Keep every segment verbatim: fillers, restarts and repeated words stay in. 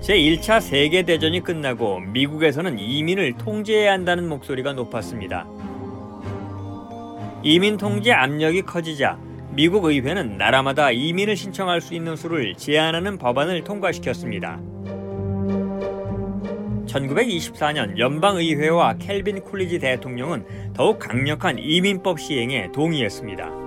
제일 차 세계대전이 끝나고 미국에서는 이민을 통제해야 한다는 목소리가 높았습니다. 이민 통제 압력이 커지자 미국 의회는 나라마다 이민을 신청할 수 있는 수를 제한하는 법안을 통과시켰습니다. 천구백이십사 년 연방의회와 캘빈 쿨리지 대통령은 더욱 강력한 이민법 시행에 동의했습니다.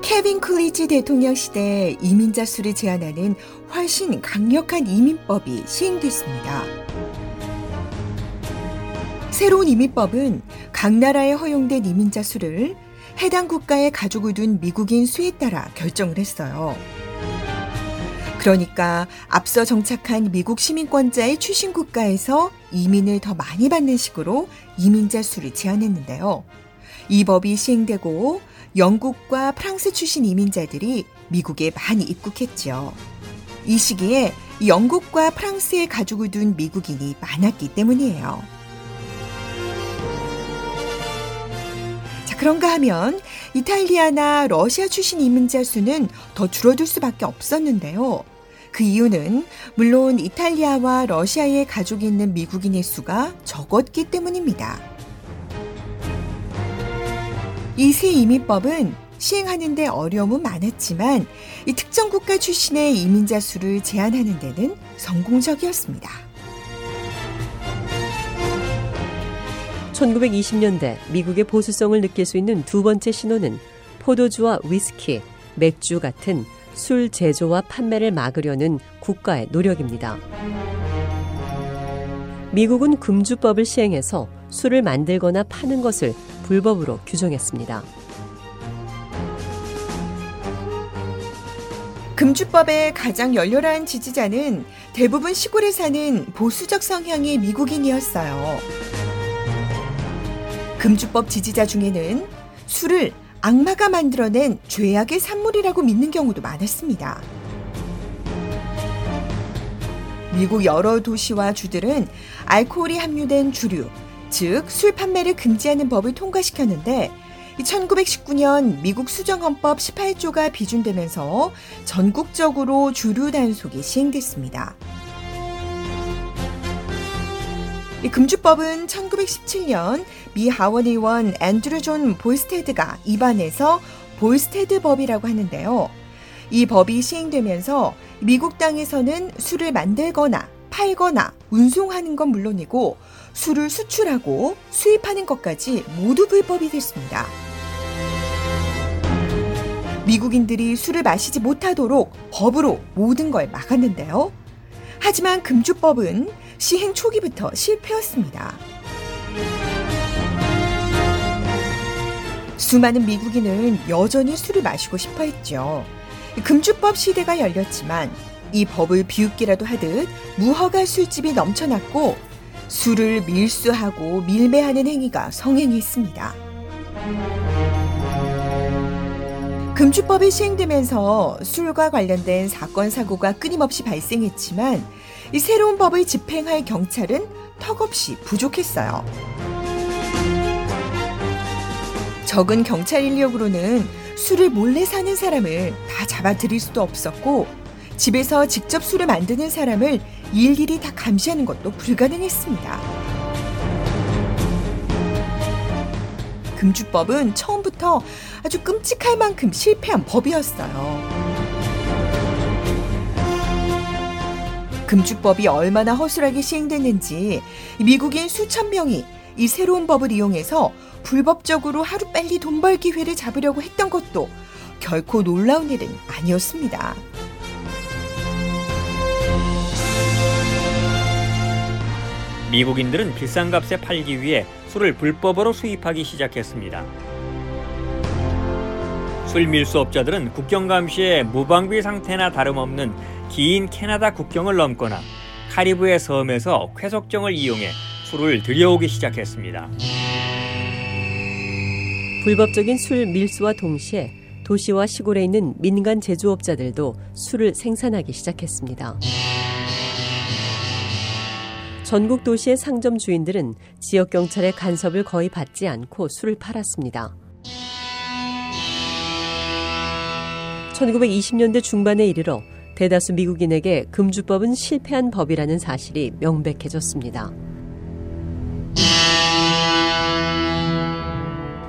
케빈 클리지 대통령 시대에 이민자 수를 제한하는 훨씬 강력한 이민법이 시행됐습니다. 새로운 이민법은 각 나라에 허용된 이민자 수를 해당 국가에 가족을 둔 미국인 수에 따라 결정을 했어요. 그러니까 앞서 정착한 미국 시민권자의 출신 국가에서 이민을 더 많이 받는 식으로 이민자 수를 제한했는데요. 이 법이 시행되고 영국과 프랑스 출신 이민자들이 미국에 많이 입국했죠. 이 시기에 영국과 프랑스에 가족을 둔 미국인이 많았기 때문이에요. 자, 그런가 하면 이탈리아나 러시아 출신 이민자 수는 더 줄어들 수밖에 없었는데요. 그 이유는 물론 이탈리아와 러시아에 가족이 있는 미국인의 수가 적었기 때문입니다. 이 새 이민법은 시행하는 데 어려움은 많았지만 이 특정 국가 출신의 이민자 수를 제한하는 데는 성공적이었습니다. 천구백이십 년대 미국의 보수성을 느낄 수 있는 두 번째 신호는 포도주와 위스키, 맥주 같은 술 제조와 판매를 막으려는 국가의 노력입니다. 미국은 금주법을 시행해서 술을 만들거나 파는 것을 불법으로 규정했습니다. 금주법의 가장 열렬한 지지자는 대부분 시골에 사는 보수적 성향의 미국인이었어요. 금주법 지지자 중에는 술을 악마가 만들어낸 죄악의 산물이라고 믿는 경우도 많았습니다. 미국 여러 도시와 주들은 알코올이 함유된 주류, 즉 술 판매를 금지하는 법을 통과시켰는데 천구백십구 년 미국 수정헌법 십팔 조가 비준되면서 전국적으로 주류 단속이 시행됐습니다. 이 금주법은 천구백십칠 년 미 하원의원 앤드류 존 볼스테드가 입안해서 볼스테드 법이라고 하는데요. 이 법이 시행되면서 미국 땅에서는 술을 만들거나 팔거나 운송하는 건 물론이고 술을 수출하고 수입하는 것까지 모두 불법이 됐습니다. 미국인들이 술을 마시지 못하도록 법으로 모든 걸 막았는데요. 하지만 금주법은 시행 초기부터 실패였습니다. 수많은 미국인은 여전히 술을 마시고 싶어 했죠. 금주법 시대가 열렸지만 이 법을 비웃기라도 하듯 무허가 술집이 넘쳐났고 술을 밀수하고 밀매하는 행위가 성행했습니다. 금주법이 시행되면서 술과 관련된 사건 사고가 끊임없이 발생했지만 이 새로운 법을 집행할 경찰은 턱없이 부족했어요. 적은 경찰 인력으로는 술을 몰래 사는 사람을 다 잡아들일 수도 없었고 집에서 직접 술을 만드는 사람을 일일이 다 감시하는 것도 불가능했습니다. 금주법은 처음부터 아주 끔찍할 만큼 실패한 법이었어요. 금주법이 얼마나 허술하게 시행됐는지 미국인 수천 명이 이 새로운 법을 이용해서 불법적으로 하루빨리 돈 벌 기회를 잡으려고 했던 것도 결코 놀라운 일은 아니었습니다. 미국인들은 비싼 값에 팔기 위해 술을 불법으로 수입하기 시작했습니다. 술 밀수업자들은 국경 감시에 무방비 상태나 다름없는 긴 캐나다 국경을 넘거나 카리브해 섬에서 쾌속정을 이용해 술을 들여오기 시작했습니다. 불법적인 술 밀수와 동시에 도시와 시골에 있는 민간 제조업자들도 술을 생산하기 시작했습니다. 전국 도시의 상점 주인들은 지역 경찰의 간섭을 거의 받지 않고 술을 팔았습니다. 천구백이십 년대 중반에 이르러 대다수 미국인에게 금주법은 실패한 법이라는 사실이 명백해졌습니다.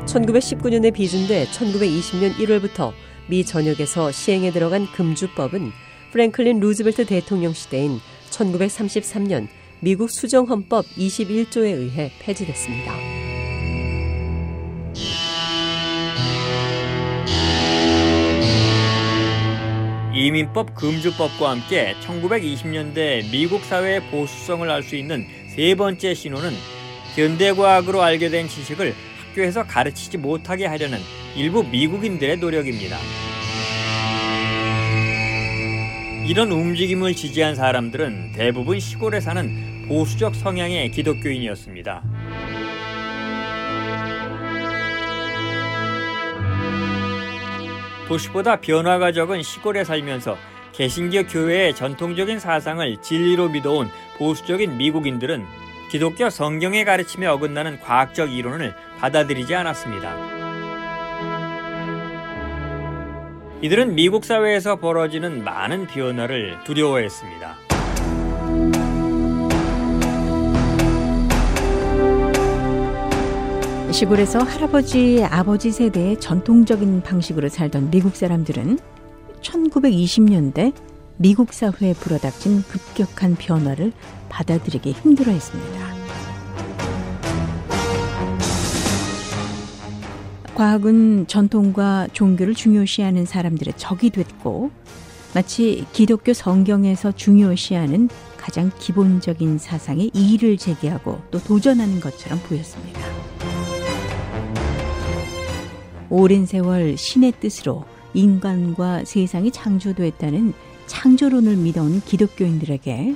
천구백십구 년에 비준돼 천구백이십 년 일월부터 미 전역에서 시행에 들어간 금주법은 프랭클린 루즈벨트 대통령 시대인 천구백삼십삼 년 미국 수정헌법 이십일 조에 의해 폐지됐습니다. 이민법 금주법과 함께 천구백이십 년대 미국 사회의 보수성을 알 수 있는 세 번째 신호는 현대과학으로 알게 된 지식을 학교에서 가르치지 못하게 하려는 일부 미국인들의 노력입니다. 이런 움직임을 지지한 사람들은 대부분 시골에 사는 보수적 성향의 기독교인이었습니다. 도시보다 변화가 적은 시골에 살면서 개신교 교회의 전통적인 사상을 진리로 믿어온 보수적인 미국인들은 기독교 성경의 가르침에 어긋나는 과학적 이론을 받아들이지 않았습니다. 이들은 미국 사회에서 벌어지는 많은 변화를 두려워했습니다. 시골에서 할아버지, 아버지 세대의 전통적인 방식으로 살던 미국 사람들은 천구백이십 년대 미국 사회에 불어닥친 급격한 변화를 받아들이기 힘들어했습니다. 과학은 전통과 종교를 중요시하는 사람들의 적이 됐고, 마치 기독교 성경에서 중요시하는 가장 기본적인 사상의 이의를 제기하고 또 도전하는 것처럼 보였습니다. 오랜 세월 신의 뜻으로 인간과 세상이 창조됐다는 창조론을 믿어온 기독교인들에게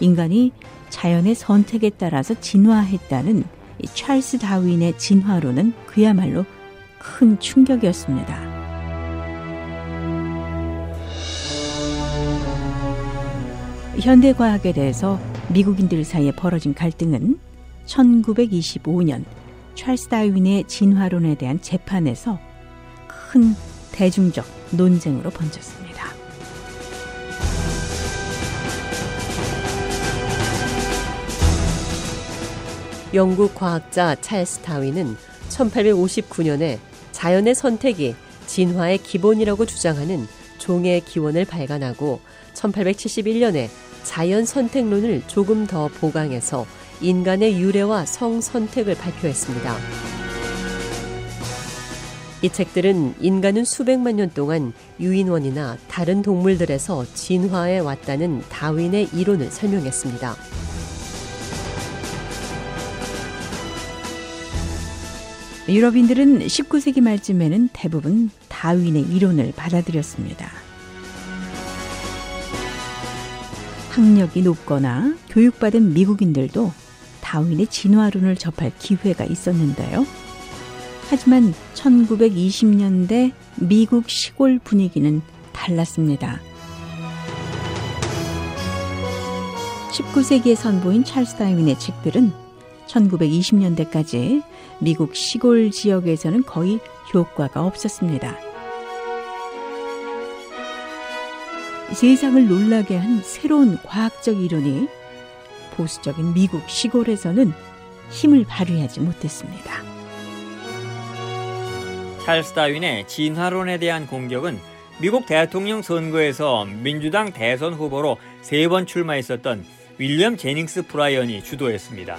인간이 자연의 선택에 따라서 진화했다는 이 찰스 다윈의 진화론은 그야말로 큰 충격이었습니다. 현대과학에 대해서 미국인들 사이에 벌어진 갈등은 천구백이십오 년 찰스 다윈의 진화론에 대한 재판에서 큰 대중적 논쟁으로 번졌습니다. 영국 과학자 찰스 다윈은 천팔백오십구 년에 자연의 선택이 진화의 기본이라고 주장하는 종의 기원을 발간하고 천팔백칠십일 년에 자연 선택론을 조금 더 보강해서 인간의 유래와 성 선택을 발표했습니다. 이 책들은 인간은 수백만 년 동안 유인원이나 다른 동물들에서 진화해 왔다는 다윈의 이론을 설명했습니다. 유럽인들은 십구 세기 말쯤에는 대부분 다윈의 이론을 받아들였습니다. 학력이 높거나 교육받은 미국인들도 다윈의 진화론을 접할 기회가 있었는데요. 하지만 천구백이십 년대 미국 시골 분위기는 달랐습니다. 십구 세기에 선보인 찰스 다윈의 책들은 천구백이십 년대까지 미국 시골 지역에서는 거의 효과가 없었습니다. 세상을 놀라게 한 새로운 과학적 이론이 보수적인 미국 시골에서는 힘을 발휘하지 못했습니다. 찰스 다윈의 진화론에 대한 공격은 미국 대통령 선거에서 민주당 대선 후보로 세 번 출마했었던 윌리엄 제닝스 브라이언이 주도했습니다.